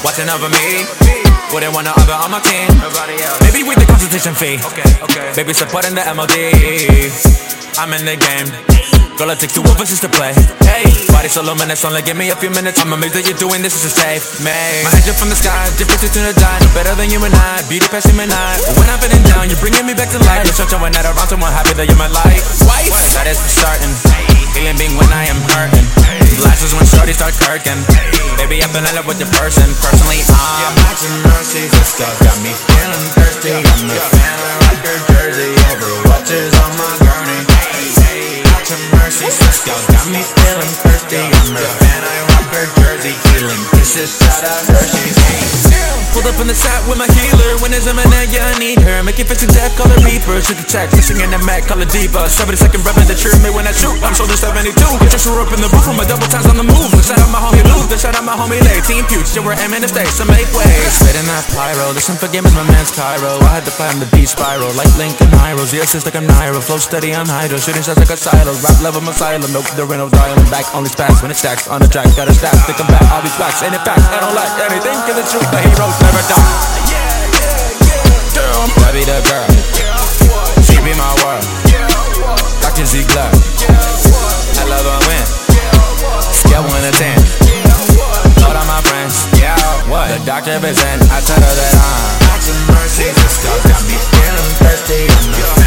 Watching over me. Wouldn't want no other on my team. Maybe with the consultation fee. Baby supporting the MLG. I'm in the game. Girl, it takes two of us just to play. Hey, body so luminous, only give me a few minutes. I'm amazed that you're doing this, this is safe, mate. My angel from the sky, difference between the die. No better than you and I, beauty past him and I. When I'm feeling down, you're bringing me back to life. No showing that around someone happy that you're my life. That is for certain. Feeling being when I am hurting. Glasses when shorty start kirking. Baby, I've been in love with the person. Personally, I'm watching Mercy. This girl got me feeling thirsty. I'm the fan of Dr. Jersey. Overwatch is on my journey. Watching Mercy. This girl got me feeling thirsty. I'm the fan of Dr. Jersey. Healing kisses out of Hershey's. Pulled up on the side with my healer. When it's M&A, yeah, I need her. Make it fishing death, call her Reaper. Shoot the check, fishing in the Mac, call her Diva. 72nd reppin' the cheer me when I shoot. I'm Soldier 72. Just roll up in the roof with my double times on the move. Shout out my homie Luke, then shout out my homie Lay. Team Future, we're M&A, so make way. Spitting that Pyro, this unforgiving is my man's CAIRO. I had to fight on the beat Spyro, like Link and Nairo. ZX's like a Nairo, flow steady on Hydro. Shooting shots like a silo, rap level asylum. Nope, there ain't no dialing back, only stacks when it stacks. On the track, got a stack, stick 'em back, all these facts. And in fact, I don't like anything, cause it's true, the heroes never die. Yeah. Girl, that be the girl. She be my world. Dr. Ziegler. I love her when scale 1 to 10. All of my friends. Yeah, what? The doctor present. I tell her that I'm watching Mercy. This girl got me feeling thirsty.